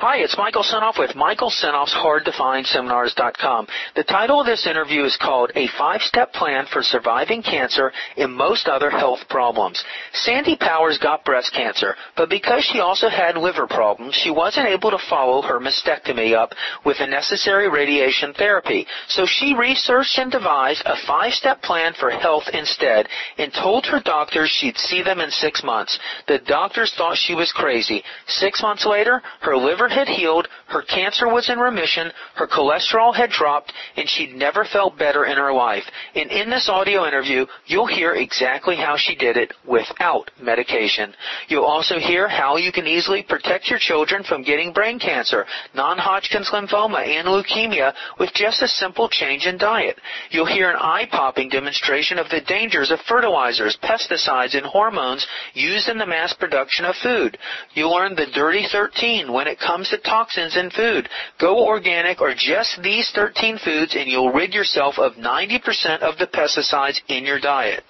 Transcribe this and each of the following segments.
Hi, it's Michael Senoff with Michael Senoff's HardToFindSeminars.com. The title of this interview is called A 5-Step Plan for Surviving Cancer and Most Other Health Problems. Sandy Powers got breast cancer, but because she also had liver problems, she wasn't able to follow her mastectomy up with the necessary radiation therapy. So she researched and devised a 5-step plan for health instead and told her doctors she'd see them in 6 months. The doctors thought she was crazy. 6 months later, her liver had healed, her cancer was in remission, her cholesterol had dropped, and she'd never felt better in her life. And in this audio interview, you'll hear exactly how she did it without medication. You'll also hear how you can easily protect your children from getting brain cancer, non-Hodgkin's lymphoma, and leukemia with just a simple change in diet. You'll hear an eye-popping demonstration of the dangers of fertilizers, pesticides, and hormones used in the mass production of food. You'll learn the Dirty 13 when it comes to toxins in food. Go organic or just these 13 foods and you'll rid yourself of 90% of the pesticides in your diet.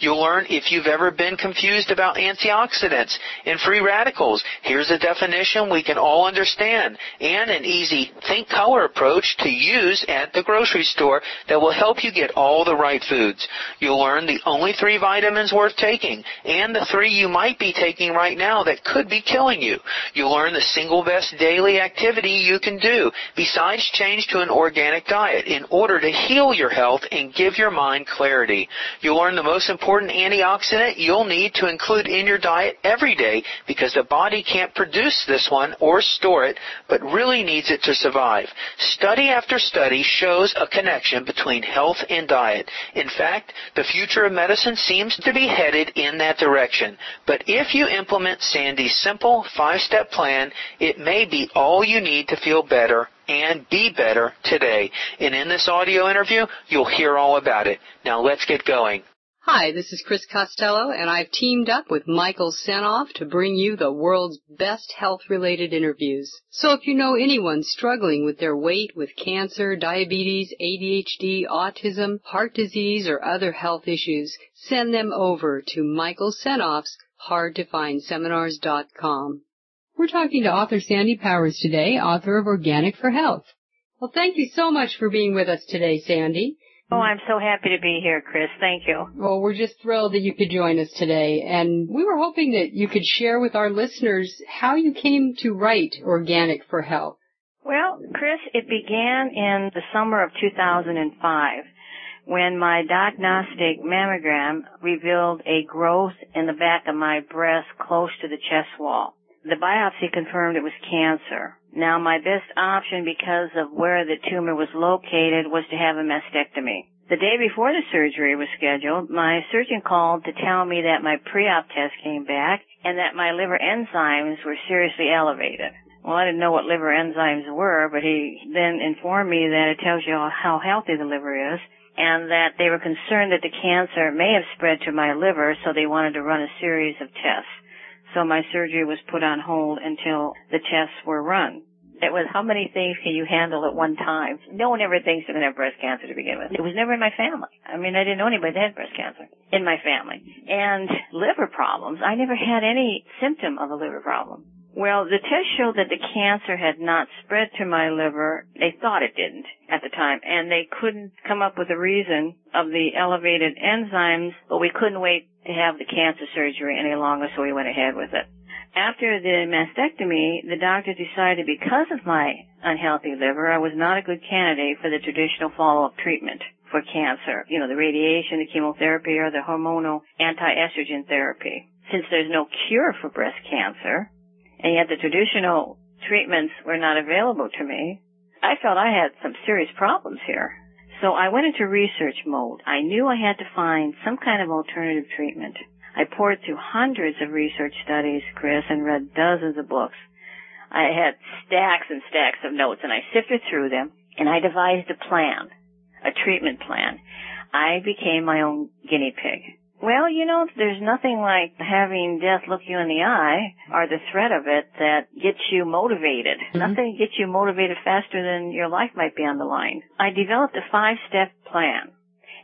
You'll learn if you've ever been confused about antioxidants and free radicals. Here's a definition we can all understand and an easy think color approach to use at the grocery store that will help you get all the right foods. You'll learn the only 3 vitamins worth taking and the 3 you might be taking right now that could be killing you. You'll learn the single best daily activity you can do besides change to an organic diet in order to heal your health and give your mind clarity. You'll learn the most important antioxidant you'll need to include in your diet every day because the body can't produce this one or store it, but really needs it to survive. Study after study shows a connection between health and diet. In fact, the future of medicine seems to be headed in that direction. But if you implement Sandy's simple 5-step plan, it may be all you need to feel better and be better today. And in this audio interview, you'll hear all about it. Now let's get going. Hi, this is Chris Costello, and I've teamed up with Michael Senoff to bring you the world's best health-related interviews. So if you know anyone struggling with their weight, with cancer, diabetes, ADHD, autism, heart disease, or other health issues, send them over to Michael Senoff's HardToFindSeminars.com. We're talking to author Sandy Powers today, author of Organic for Health. Well, thank you so much for being with us today, Sandy. Oh, I'm so happy to be here, Chris. Thank you. Well, we're just thrilled that you could join us today, and we were hoping that you could share with our listeners how you came to write Organic for Health. Well, Chris, it began in the summer of 2005 when my diagnostic mammogram revealed a growth in the back of my breast close to the chest wall. The biopsy confirmed it was cancer. Now, my best option because of where the tumor was located was to have a mastectomy. The day before the surgery was scheduled, my surgeon called to tell me that my pre-op test came back and that my liver enzymes were seriously elevated. Well, I didn't know what liver enzymes were, but he then informed me that it tells you how healthy the liver is and that they were concerned that the cancer may have spread to my liver, so they wanted to run a series of tests. So my surgery was put on hold until the tests were run. It was how many things can you handle at one time? No one ever thinks they're going to have breast cancer to begin with. It was never in my family. I mean, I didn't know anybody that had breast cancer in my family. And liver problems, I never had any symptom of a liver problem. Well, the test showed that the cancer had not spread to my liver. They thought it didn't at the time, and they couldn't come up with a reason of the elevated enzymes, but we couldn't wait to have the cancer surgery any longer, so we went ahead with it. After the mastectomy, the doctor decided because of my unhealthy liver, I was not a good candidate for the traditional follow-up treatment for cancer, you know, the radiation, the chemotherapy, or the hormonal anti-estrogen therapy. Since there's no cure for breast cancer, and yet the traditional treatments were not available to me, I felt I had some serious problems here. So I went into research mode. I knew I had to find some kind of alternative treatment. I poured through hundreds of research studies, Chris, and read dozens of books. I had stacks and stacks of notes, and I sifted through them, and I devised a plan, a treatment plan. I became my own guinea pig. Well, you know, there's nothing like having death look you in the eye or the threat of it that gets you motivated. Mm-hmm. Nothing gets you motivated faster than your life might be on the line. I developed a 5-step plan.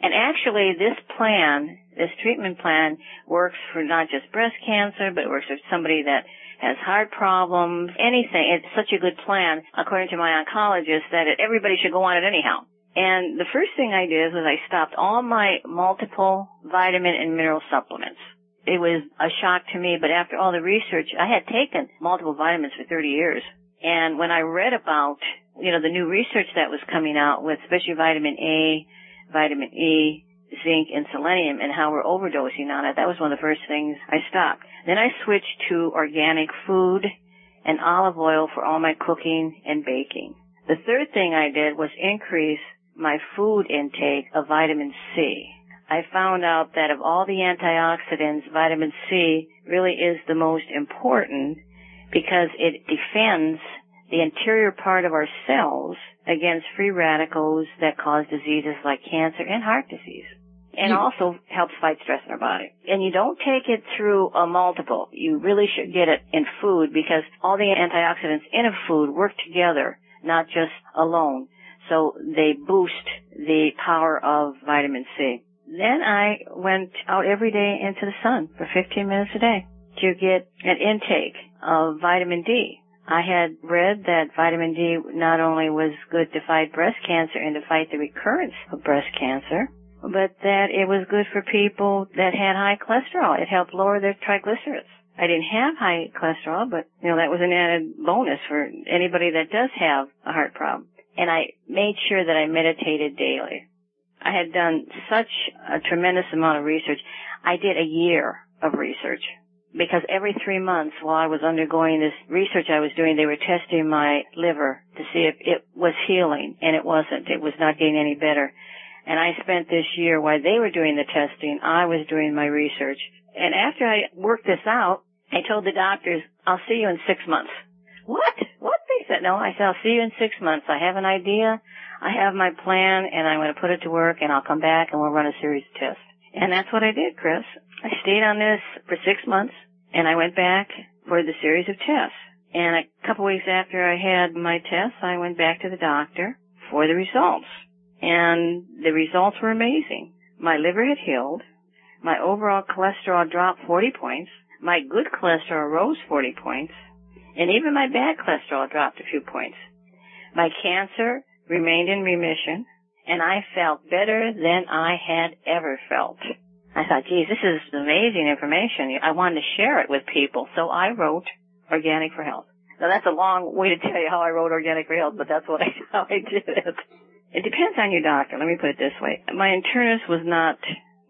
And actually, this plan, this treatment plan, works for not just breast cancer, but it works for somebody that has heart problems, anything. It's such a good plan, according to my oncologist, that everybody should go on it anyhow. And the first thing I did was I stopped all my multiple vitamin and mineral supplements. It was a shock to me, but after all the research, I had taken multiple vitamins for 30 years. And when I read about, you know, the new research that was coming out with especially vitamin A, vitamin E, zinc, and selenium and how we're overdosing on it, that was one of the first things I stopped. Then I switched to organic food and olive oil for all my cooking and baking. The third thing I did was increase my food intake of vitamin C. I found out that of all the antioxidants, vitamin C really is the most important because it defends the interior part of our cells against free radicals that cause diseases like cancer and heart disease, and also helps fight stress in our body. And you don't take it through a multiple. You really should get it in food because all the antioxidants in a food work together, not just alone. So they boost the power of vitamin C. Then I went out every day into the sun for 15 minutes a day to get an intake of vitamin D. I had read that vitamin D not only was good to fight breast cancer and to fight the recurrence of breast cancer, but that it was good for people that had high cholesterol. It helped lower their triglycerides. I didn't have high cholesterol, but, you know, that was an added bonus for anybody that does have a heart problem. And I made sure that I meditated daily. I had done such a tremendous amount of research. I did a year of research. Because every 3 months while I was undergoing this research I was doing, they were testing my liver to see if it was healing, and it wasn't. It was not getting any better. And I spent this year while they were doing the testing, I was doing my research. And after I worked this out, I told the doctors, I'll see you in 6 months. What? What? They said, no, I said, I'll see you in 6 months. I have an idea. I have my plan, and I'm going to put it to work, and I'll come back, and we'll run a series of tests. And that's what I did, Chris. I stayed on this for 6 months, and I went back for the series of tests. And a couple weeks after I had my tests, I went back to the doctor for the results. And the results were amazing. My liver had healed. My overall cholesterol dropped 40 points. My good cholesterol rose 40 points. And even my bad cholesterol dropped a few points. My cancer remained in remission, and I felt better than I had ever felt. I thought, geez, this is amazing information. I wanted to share it with people, so I wrote Organic for Health. Now, that's a long way to tell you how I wrote Organic for Health, but that's what how I did it. It depends on your doctor. Let me put it this way. My internist was not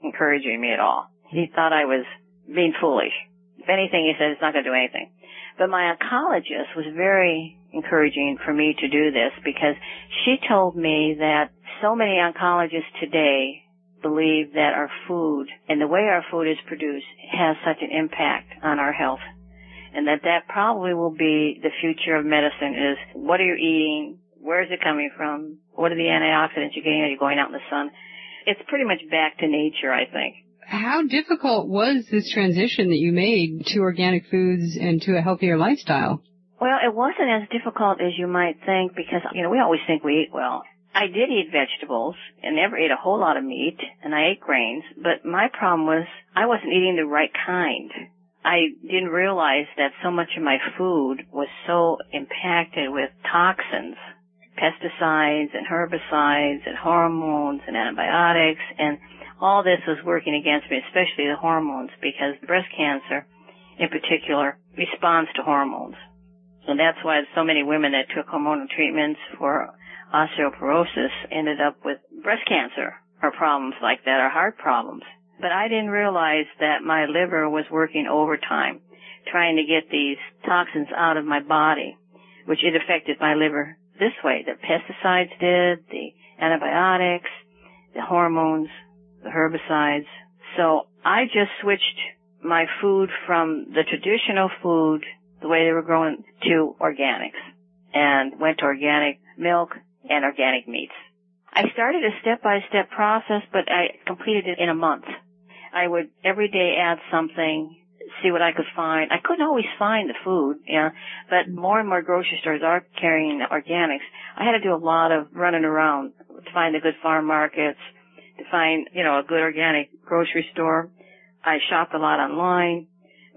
encouraging me at all. He thought I was being foolish. If anything, he said, it's not going to do anything. But my oncologist was very encouraging for me to do this because she told me that so many oncologists today believe that our food and the way our food is produced has such an impact on our health, and that probably will be the future of medicine is what are you eating, where is it coming from, what are the antioxidants you're getting, are you going out in the sun? It's pretty much back to nature, I think. How difficult was this transition that you made to organic foods and to a healthier lifestyle? Well, it wasn't as difficult as you might think because, you know, we always think we eat well. I did eat vegetables and never ate a whole lot of meat, and I ate grains, but my problem was I wasn't eating the right kind. I didn't realize that so much of my food was so impacted with toxins, pesticides and herbicides and hormones and antibiotics, and all this was working against me, especially the hormones, because breast cancer in particular responds to hormones. And that's why so many women that took hormonal treatments for osteoporosis ended up with breast cancer or problems like that or heart problems. But I didn't realize that my liver was working overtime trying to get these toxins out of my body, which it affected my liver this way. The pesticides did, the antibiotics, the hormones, the herbicides. So I just switched my food from the traditional food, the way they were growing, to organics, and went to organic milk and organic meats. I started a step-by-step process, but I completed it in a month. I would every day add something, see what I could find. I couldn't always find the food, yeah, but more and more grocery stores are carrying organics. I had to do a lot of running around to find the good farm markets, to find, you know, a good organic grocery store. I shopped a lot online.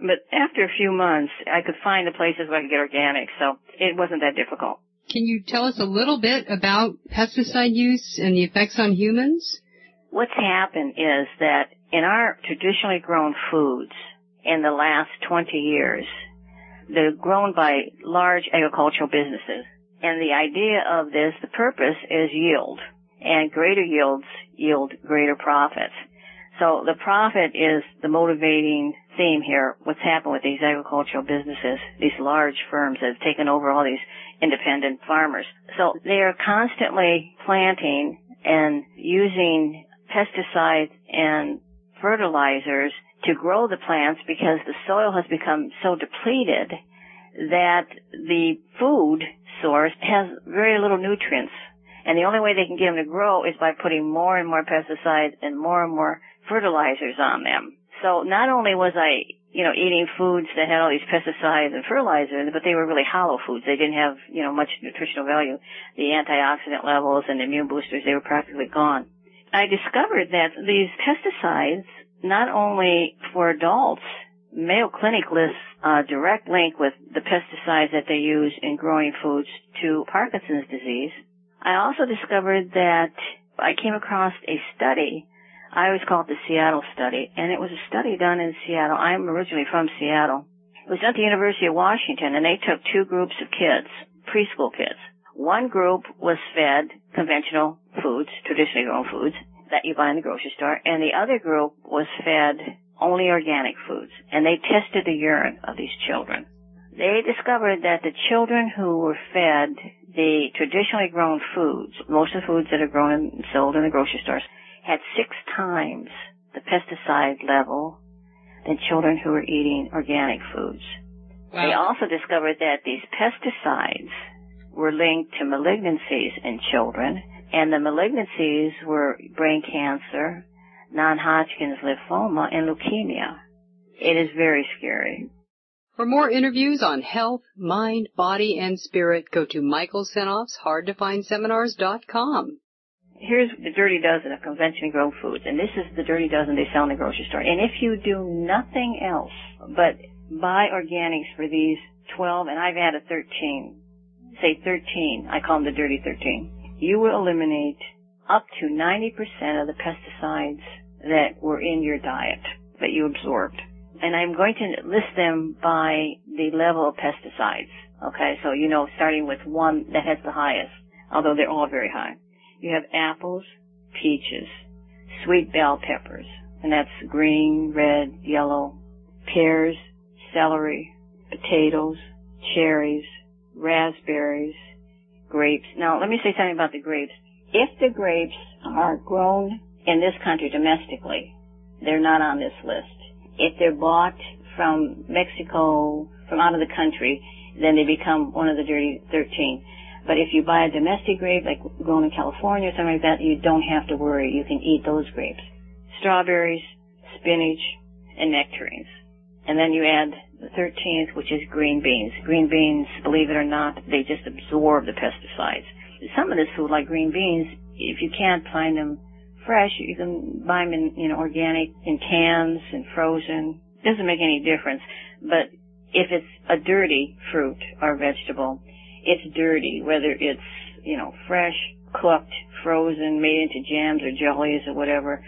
But after a few months, I could find the places where I could get organic, so it wasn't that difficult. Can you tell us a little bit about pesticide use and the effects on humans? What's happened is that in our traditionally grown foods in the last 20 years, they're grown by large agricultural businesses. And the idea of this, the purpose is yield. And greater yields yield greater profits. So the profit is the motivating theme here, what's happened with these agricultural businesses, these large firms that have taken over all these independent farmers. So they are constantly planting and using pesticides and fertilizers to grow the plants because the soil has become so depleted that the food source has very little nutrients. And the only way they can get them to grow is by putting more and more pesticides and more fertilizers on them. So not only was I, eating foods that had all these pesticides and fertilizers, but they were really hollow foods. They didn't have, much nutritional value. The antioxidant levels and immune boosters, they were practically gone. I discovered that these pesticides, not only for adults, Mayo Clinic lists a direct link with the pesticides that they use in growing foods to Parkinson's disease. I also discovered that I came across a study. I always call it the Seattle study, and it was a study done in Seattle. I'm originally from Seattle. It was done at the University of Washington, and they took two groups of kids, preschool kids. One group was fed conventional foods, traditionally grown foods, that you buy in the grocery store, and the other group was fed only organic foods, and they tested the urine of these children. They discovered that the children who were fed the traditionally grown foods, most of the foods that are grown and sold in the grocery stores, had 6 times the pesticide level than children who were eating organic foods. Wow. They also discovered that these pesticides were linked to malignancies in children, and the malignancies were brain cancer, non-Hodgkin's lymphoma, and leukemia. It is very scary. For more interviews on health, mind, body, and spirit, go to Michael Senoff's hardtofindseminars.com. Here's the dirty dozen of conventionally grown foods, and this is the dirty dozen they sell in the grocery store. And if you do nothing else but buy organics for these 12, and I've added 13, say 13, I call them the dirty 13, you will eliminate up to 90% of the pesticides that were in your diet that you absorbed. And I'm going to list them by the level of pesticides. Okay, so starting with one that has the highest, although they're all very high. You have apples, peaches, sweet bell peppers, and that's green, red, yellow, pears, celery, potatoes, cherries, raspberries, grapes. Now, let me say something about the grapes. If the grapes are grown in this country domestically, they're not on this list. If they're bought from Mexico, from out of the country, then they become one of the dirty 13. But if you buy a domestic grape, like grown in California or something like that, you don't have to worry. You can eat those grapes. Strawberries, spinach, and nectarines. And then you add the 13th, which is green beans. Green beans, believe it or not, they just absorb the pesticides. Some of this food, like green beans, if you can't find them fresh, you can buy them in, organic, in cans and frozen. It doesn't make any difference. But if it's a dirty fruit or vegetable, it's dirty, whether it's, fresh, cooked, frozen, made into jams or jellies or whatever.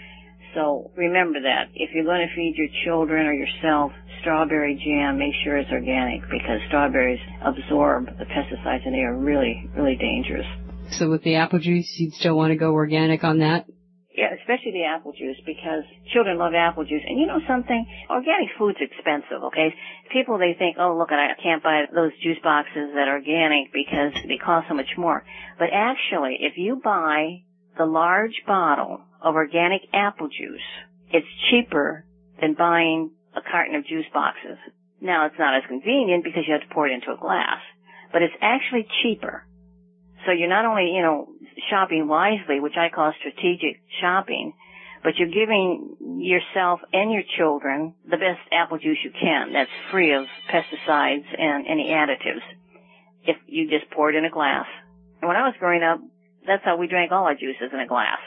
So remember that. If you're going to feed your children or yourself strawberry jam, make sure it's organic because strawberries absorb the pesticides and they are really, really dangerous. So with the apple juice, you'd still want to go organic on that? Yeah, especially the apple juice because children love apple juice. And something, organic food's expensive, okay? People, they think, oh, look, I can't buy those juice boxes that are organic because they cost so much more. But actually, if you buy the large bottle of organic apple juice, it's cheaper than buying a carton of juice boxes. Now, it's not as convenient because you have to pour it into a glass, but it's actually cheaper. So you're not only, shopping wisely, which I call strategic shopping, but you're giving yourself and your children the best apple juice you can that's free of pesticides and any additives if you just pour it in a glass. And when I was growing up, that's how we drank all our juices in a glass.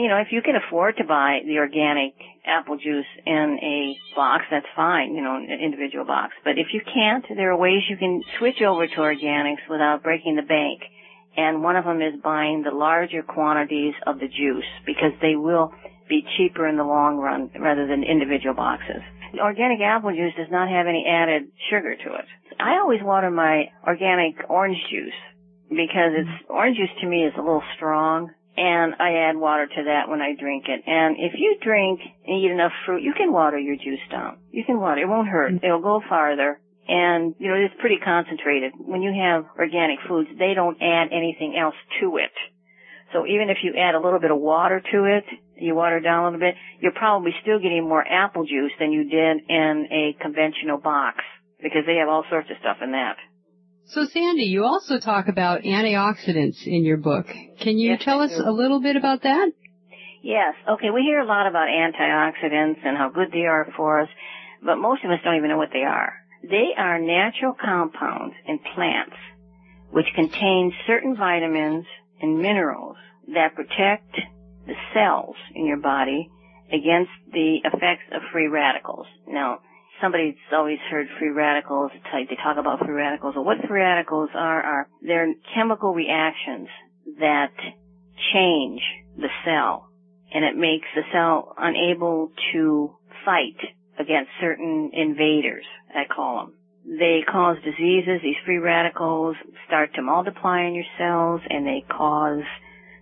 you know, if you can afford to buy the organic apple juice in a box, that's fine, you know, an individual box. But if you can't, there are ways you can switch over to organics without breaking the bank. And one of them is buying the larger quantities of the juice because they will be cheaper in the long run rather than individual boxes. Organic apple juice does not have any added sugar to it. I always water my organic orange juice because it's orange juice to me is a little strong, and I add water to that when I drink it. And if you drink and eat enough fruit, you can water your juice down. You can water. It won't hurt. It'll go farther. And, you know, it's pretty concentrated. When you have organic foods, they don't add anything else to it. So even if you add a little bit of water to it, you water it down a little bit, you're probably still getting more apple juice than you did in a conventional box because they have all sorts of stuff in that. So, Sandy, you also talk about antioxidants in your book. Can you tell us a little bit about that? Yes. Okay, we hear a lot about antioxidants and how good they are for us, but most of us don't even know what they are. They are natural compounds in plants which contain certain vitamins and minerals that protect the cells in your body against the effects of free radicals. Now, somebody's always heard free radicals. They talk about free radicals. Well, what free radicals are they're chemical reactions that change the cell, and it makes the cell unable to fight against certain invaders, I call them. They cause diseases. These free radicals start to multiply in your cells, and they cause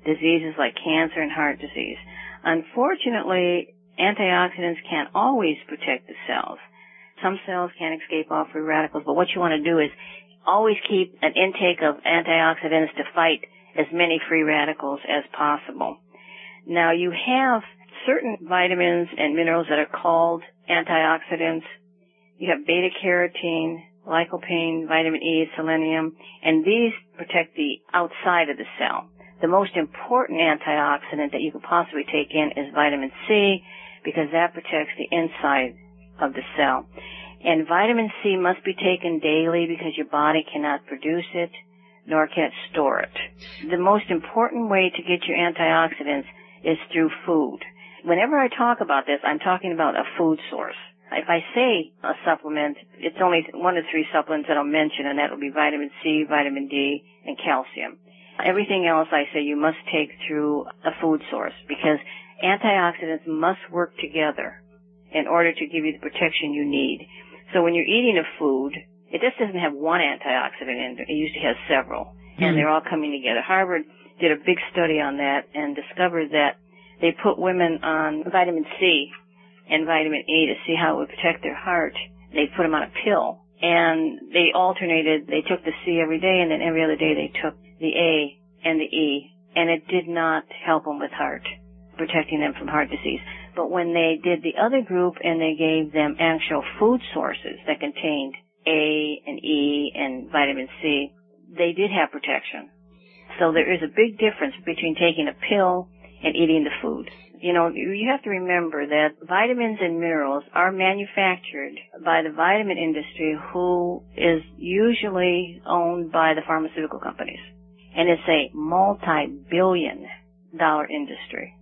diseases like cancer and heart disease. Unfortunately, antioxidants can't always protect the cells. Some cells can't escape off free radicals, but what you want to do is always keep an intake of antioxidants to fight as many free radicals as possible. Now, you have certain vitamins and minerals that are called antioxidants. You have beta-carotene, lycopene, vitamin E, selenium, and these protect the outside of the cell. The most important antioxidant that you could possibly take in is vitamin C because that protects the inside of the cell. And vitamin C must be taken daily because your body cannot produce it nor can it store it. The most important way to get your antioxidants is through food. Whenever I talk about this, I'm talking about a food source. If I say a supplement, it's only one of three supplements that I'll mention, and that will be vitamin C, vitamin D, and calcium. Everything else I say you must take through a food source because antioxidants must work together in order to give you the protection you need. So when you're eating a food, it just doesn't have one antioxidant in it. It usually has several, and they're all coming together. Harvard did a big study on that and discovered that they put women on vitamin C and vitamin E to see how it would protect their heart. They put them on a pill, and they alternated. They took the C every day, and then every other day they took the A and the E, and it did not help them with heart, protecting them from heart disease. But when they did the other group and they gave them actual food sources that contained A and E and vitamin C, they did have protection. So there is a big difference between taking a pill and eating the food. You know, you have to remember that vitamins and minerals are manufactured by the vitamin industry, who is usually owned by the pharmaceutical companies. And it's a multi-billion-dollar industry.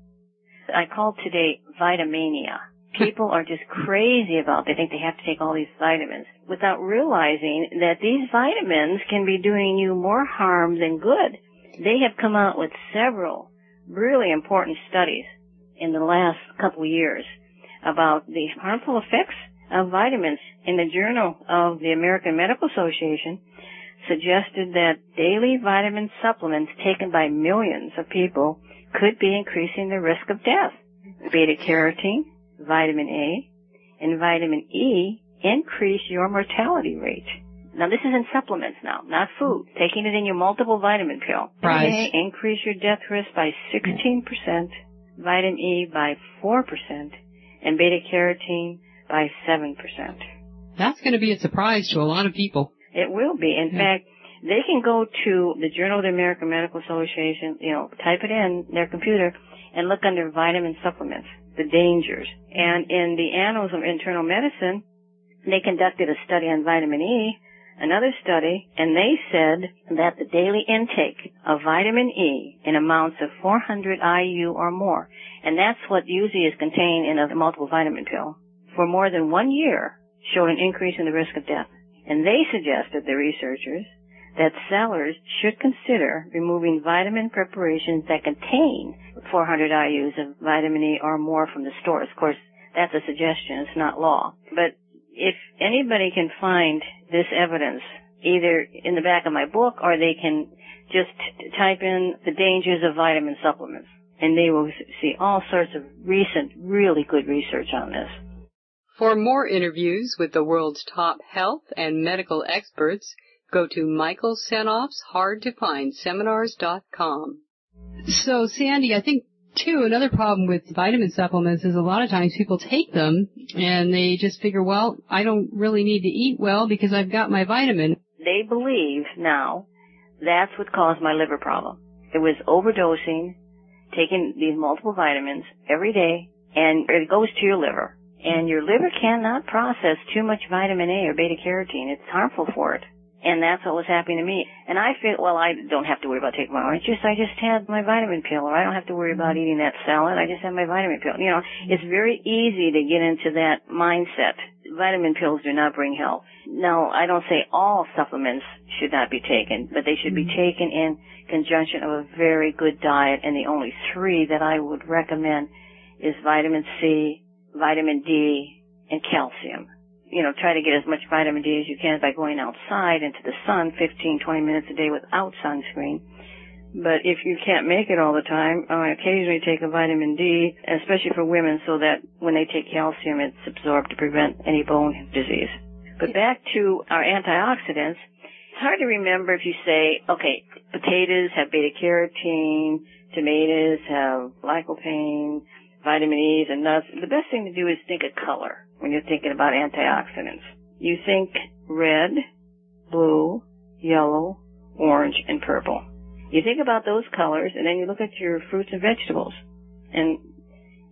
I call today vitamania. People are just crazy about it. They think they have to take all these vitamins without realizing that these vitamins can be doing you more harm than good. They have come out with several really important studies in the last couple of years about the harmful effects of vitamins. In the Journal of the American Medical Association suggested that daily vitamin supplements taken by millions of people could be increasing the risk of death. Beta-carotene, vitamin A, and vitamin E increase your mortality rate. Now, this is in supplements now, not food. Taking it in your multiple vitamin pill. Right. A increase your death risk by 16%. Vitamin E by 4%, and beta-carotene by 7%. That's going to be a surprise to a lot of people. It will be. In fact, they can go to the Journal of the American Medical Association, you know, type it in their computer, and look under vitamin supplements, the dangers. And in the Annals of Internal Medicine, they conducted a study on vitamin E, another study, and they said that the daily intake of vitamin E in amounts of 400 IU or more, and that's what usually is contained in a multiple vitamin pill, for more than 1 year showed an increase in the risk of death. And they suggested, the researchers, that sellers should consider removing vitamin preparations that contain 400 IUs of vitamin E or more from the stores. Of course, that's a suggestion. It's not law. But if anybody can find this evidence, either in the back of my book or they can just type in the dangers of vitamin supplements, and they will see all sorts of recent, really good research on this. For more interviews with the world's top health and medical experts, go to Michael Senoff's hardtofindseminars.com. So, Sandy, I think, too, another problem with vitamin supplements is a lot of times people take them and they just figure, well, I don't really need to eat well because I've got my vitamin. They believe now that's what caused my liver problem. It was overdosing, taking these multiple vitamins every day, and it goes to your liver. And your liver cannot process too much vitamin A or beta-carotene. It's harmful for it. And that's what was happening to me. And I feel, well, I don't have to worry about taking my orange juice. I just had my vitamin pill. Or I don't have to worry about eating that salad. I just had my vitamin pill. You know, it's very easy to get into that mindset. Vitamin pills do not bring health. Now, I don't say all supplements should not be taken, but they should be taken in conjunction of a very good diet. And the only three that I would recommend is vitamin C, vitamin D, and calcium. You know, try to get as much vitamin D as you can by going outside into the sun 15, 20 minutes a day without sunscreen. But if you can't make it all the time, I occasionally take a vitamin D, especially for women, so that when they take calcium, it's absorbed to prevent any bone disease. But back to our antioxidants, it's hard to remember if you say, okay, potatoes have beta-carotene, tomatoes have lycopene, vitamin E and nuts. The best thing to do is think of color when you're thinking about antioxidants. You think red, blue, yellow, orange, and purple. You think about those colors, and then you look at your fruits and vegetables, and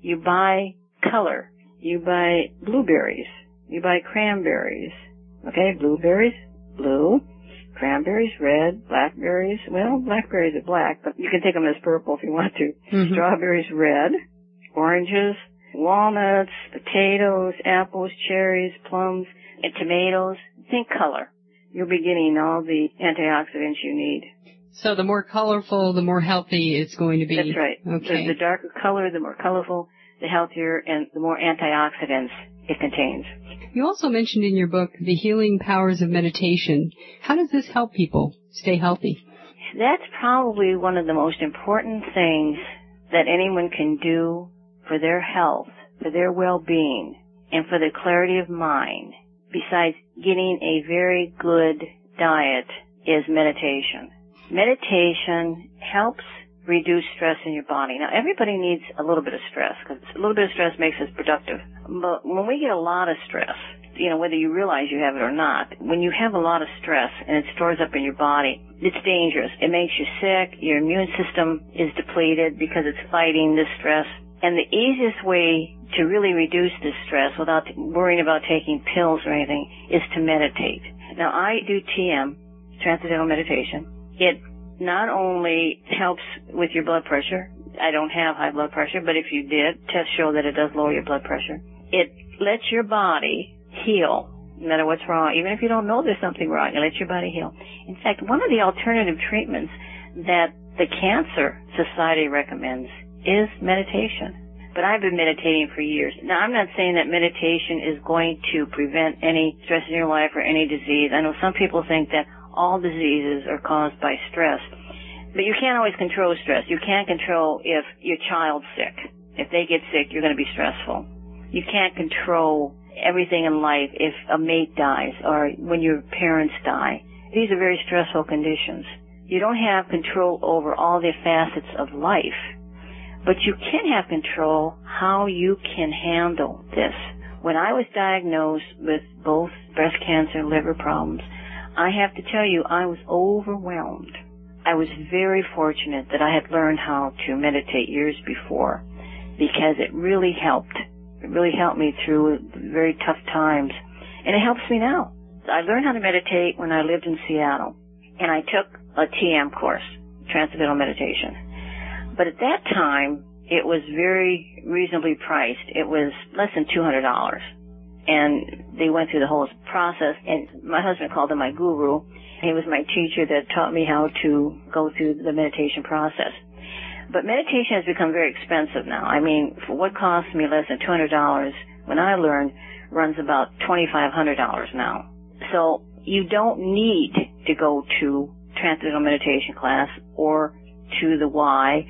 you buy color. You buy blueberries. You buy cranberries. Okay, blueberries, blue. Cranberries, red. Blackberries, well, blackberries are black, but you can take them as purple if you want to. Mm-hmm. Strawberries, red. Oranges, walnuts, potatoes, apples, cherries, plums, and tomatoes. Think color. You'll be getting all the antioxidants you need. So the more colorful, the more healthy it's going to be. That's right. Okay. The darker color, the more colorful, the healthier, and the more antioxidants it contains. You also mentioned in your book the healing powers of meditation. How does this help people stay healthy? That's probably one of the most important things that anyone can do for their health, for their well-being, and for their clarity of mind, besides getting a very good diet, is meditation. Meditation helps reduce stress in your body. Now, everybody needs a little bit of stress, because a little bit of stress makes us productive. But when we get a lot of stress, you know, whether you realize you have it or not, when you have a lot of stress and it stores up in your body, it's dangerous. It makes you sick. Your immune system is depleted because it's fighting this stress. And the easiest way to really reduce this stress without worrying about taking pills or anything is to meditate. Now, I do TM, Transcendental Meditation. It not only helps with your blood pressure. I don't have high blood pressure, but if you did, tests show that it does lower your blood pressure. It lets your body heal, no matter what's wrong. Even if you don't know there's something wrong, it lets your body heal. In fact, one of the alternative treatments that the Cancer Society recommends is meditation. But I've been meditating for years. Now, I'm not saying that meditation is going to prevent any stress in your life or any disease. I know some people think that all diseases are caused by stress. But you can't always control stress. You can't control if your child's sick. If they get sick, you're going to be stressful. You can't control everything in life. If a mate dies or when your parents die, these are very stressful conditions. You don't have control over all the facets of life. But you can have control how you can handle this. When I was diagnosed with both breast cancer and liver problems, I have to tell you, I was overwhelmed. I was very fortunate that I had learned how to meditate years before, because it really helped. It really helped me through very tough times, and it helps me now. I learned how to meditate when I lived in Seattle, and I took a TM course. Transcendental Meditation. But at that time, it was very reasonably priced. It was less than $200. And they went through the whole process, and my husband called him my guru. He was my teacher that taught me how to go through the meditation process. But meditation has become very expensive now. I mean, for what cost me less than $200 when I learned runs about $2,500 now. So you don't need to go to Transcendental Meditation class or to the Y.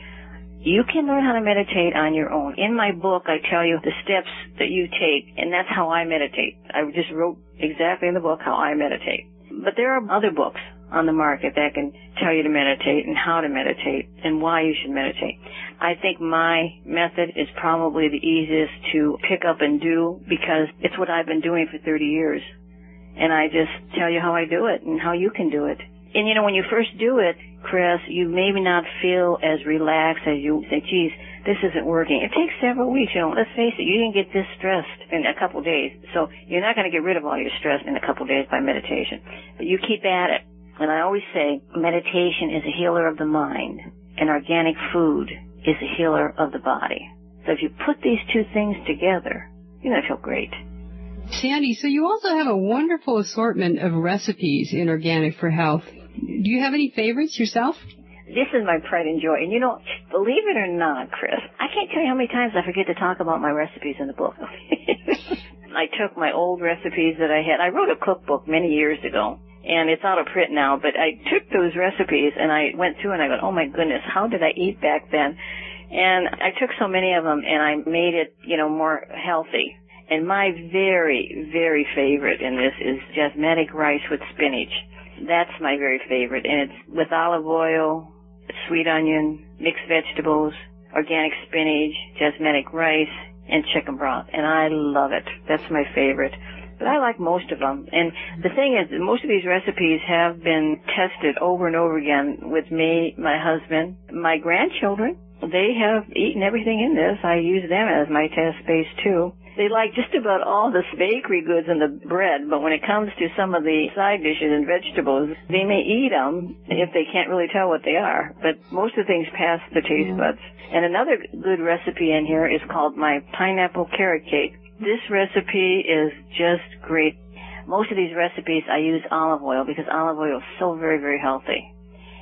You can learn how to meditate on your own. In my book, I tell you the steps that you take, and that's how I meditate. I just wrote exactly in the book how I meditate. But there are other books on the market that can tell you to meditate and how to meditate and why you should meditate. I think my method is probably the easiest to pick up and do because it's what I've been doing for 30 years. And I just tell you how I do it and how you can do it. And, you know, when you first do it, Chris, you maybe not feel as relaxed as you say, geez, this isn't working. It takes several weeks. You know, let's face it, you didn't get this stressed in a couple of days. So you're not going to get rid of all your stress in a couple of days by meditation. But you keep at it. And I always say meditation is a healer of the mind and organic food is a healer of the body. So if you put these two things together, you're going to feel great. Sandy, so you also have a wonderful assortment of recipes in Organic for Health. Do you have any favorites yourself? This is my pride and joy. And, you know, believe it or not, Chris, I can't tell you how many times I forget to talk about my recipes in the book. I took my old recipes that I had. I wrote a cookbook many years ago, and it's out of print now. But I took those recipes, and I went through, and I went, oh, my goodness, how did I eat back then? And I took so many of them, and I made it, you know, more healthy. And my very, very favorite in this is jasminic rice with spinach. That's my very favorite. And it's with olive oil, sweet onion, mixed vegetables, organic spinach, jasminic rice, and chicken broth. And I love it. That's my favorite. But I like most of them. And the thing is, most of these recipes have been tested over and over again with me, my husband, my grandchildren. They have eaten everything in this. I use them as my test base, too. They like just about all the bakery goods and the bread, but when it comes to some of the side dishes and vegetables, they may eat them if they can't really tell what they are. But most of the things pass the taste buds. And another good recipe in here is called my pineapple carrot cake. This recipe is just great. Most of these recipes I use olive oil because olive oil is so very, very healthy.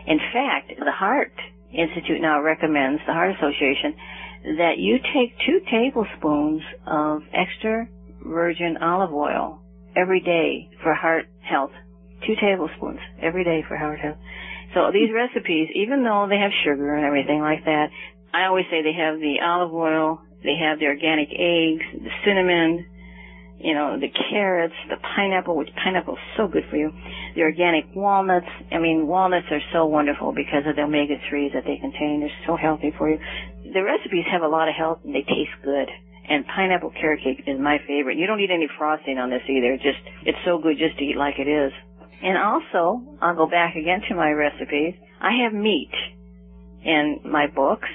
In fact, the Heart Institute now recommends, the Heart Association, that you take 2 tablespoons of extra virgin olive oil every day for heart health. 2 tablespoons every day for heart health. So these recipes, even though they have sugar and everything like that, I always say they have the olive oil, they have the organic eggs, the cinnamon, you know, the carrots, the pineapple, which pineapple is so good for you, the organic walnuts. I mean, walnuts are so wonderful because of the omega-3s that they contain. They're so healthy for you. The recipes have a lot of health, and they taste good. And pineapple carrot cake is my favorite. You don't need any frosting on this either. Just, it's so good just to eat like it is. And also, I'll go back again to my recipes. I have meat in my books.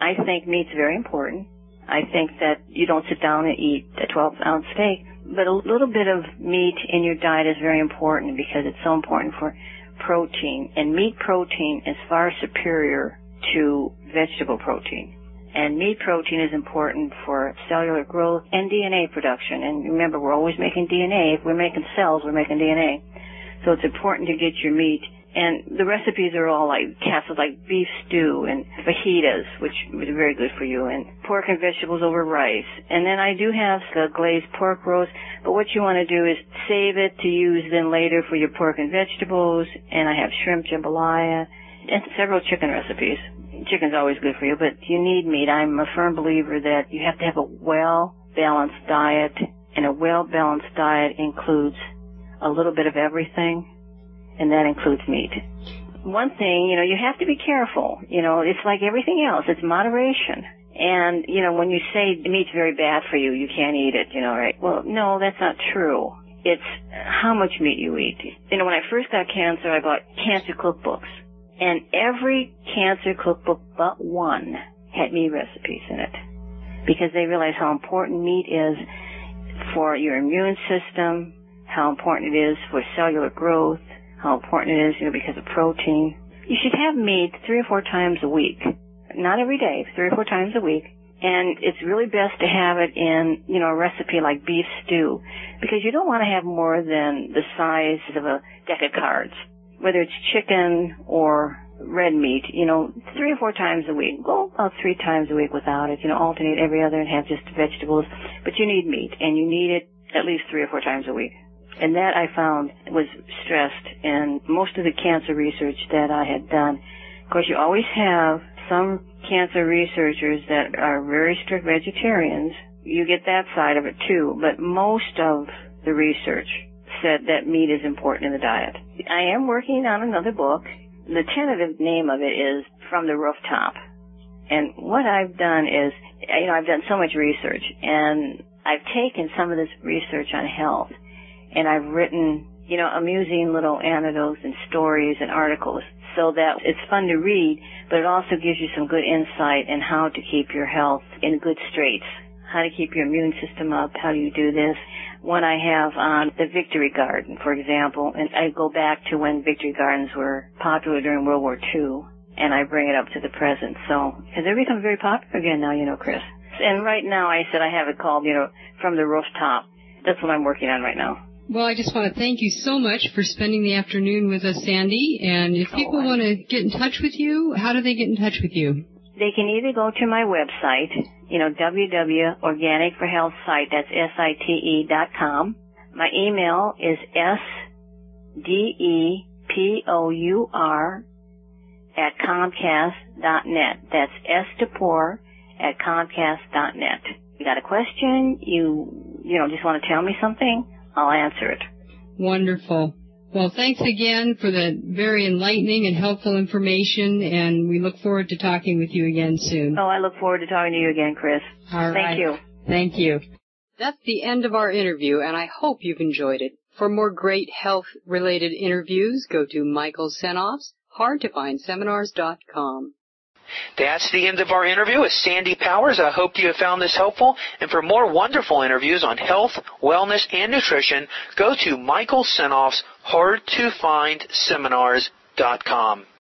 I think meat's very important. I think that you don't sit down and eat a 12-ounce steak. But a little bit of meat in your diet is very important because it's so important for protein. And meat protein is far superior to vegetable protein. And meat protein is important for cellular growth and DNA production. And remember, we're always making DNA. If we're making cells, we're making DNA. So it's important to get your meat. And the recipes are all like castles, like beef stew and fajitas, which is very good for you, and pork and vegetables over rice. And then I do have the glazed pork roast, but what you want to do is save it to use then later for your pork and vegetables. And I have shrimp jambalaya and several chicken recipes. Chicken's always good for you, but you need meat. I'm a firm believer that you have to have a well-balanced diet, and a well-balanced diet includes a little bit of everything, and that includes meat. One thing, you know, you have to be careful. You know, it's like everything else. It's moderation. And, you know, when you say meat's very bad for you, you can't eat it, you know, right? Well, no, that's not true. It's how much meat you eat. You know, when I first got cancer, I bought cancer cookbooks. And every cancer cookbook but one had meat recipes in it because they realized how important meat is for your immune system, how important it is for cellular growth, how important it is, you know, because of protein. you should have meat 3 or 4 times a week. Not every day, 3 or 4 times a week. And it's really best to have it in, you know, a recipe like beef stew, because you don't want to have more than the size of a deck of cards, whether it's chicken or red meat, you know, 3 or 4 times a week. Go about 3 times a week without it, you know, alternate every other and have just vegetables. But you need meat, and you need it at least 3 or 4 times a week. And that, I found, was stressed in most of the cancer research that I had done. Of course, you always have some cancer researchers that are very strict vegetarians. You get that side of it, too. But most of the research said that meat is important in the diet. I am working on another book. The tentative name of it is From the Rooftop. And what I've done is, you know, I've done so much research, and I've taken some of this research on health, and I've written, you know, amusing little anecdotes and stories and articles so that it's fun to read, but it also gives you some good insight in how to keep your health in good straits, how to keep your immune system up, how do you do this. One I have on the Victory Garden, for example, and I go back to when Victory Gardens were popular during World War II, and I bring it up to the present. So, because they're becoming very popular again now, you know, Chris. And right now, I said I have it called, you know, From the Rooftop. That's what I'm working on right now. Well, I just want to thank you so much for spending the afternoon with us, Sandy. And if people want to get in touch with you, how do they get in touch with you? They can either go to my website, you know, www.organicforhealthsite, that's site.com. My email is sdepour@comcast.net. That's sdepour@comcast.net. You got a question? You know, just want to tell me something? I'll answer it. Wonderful. Well, thanks again for the very enlightening and helpful information, and we look forward to talking with you again soon. Oh, I look forward to talking to you again, Chris. All right. Thank you. Thank you. That's the end of our interview, and I hope you've enjoyed it. For more great health-related interviews, go to Michael Senoff's hardtofindseminars.com. That's the end of our interview with Sandy Powers. I hope you have found this helpful. And for more wonderful interviews on health, wellness, and nutrition, go to Michael Senoff's hardtofindseminars.com.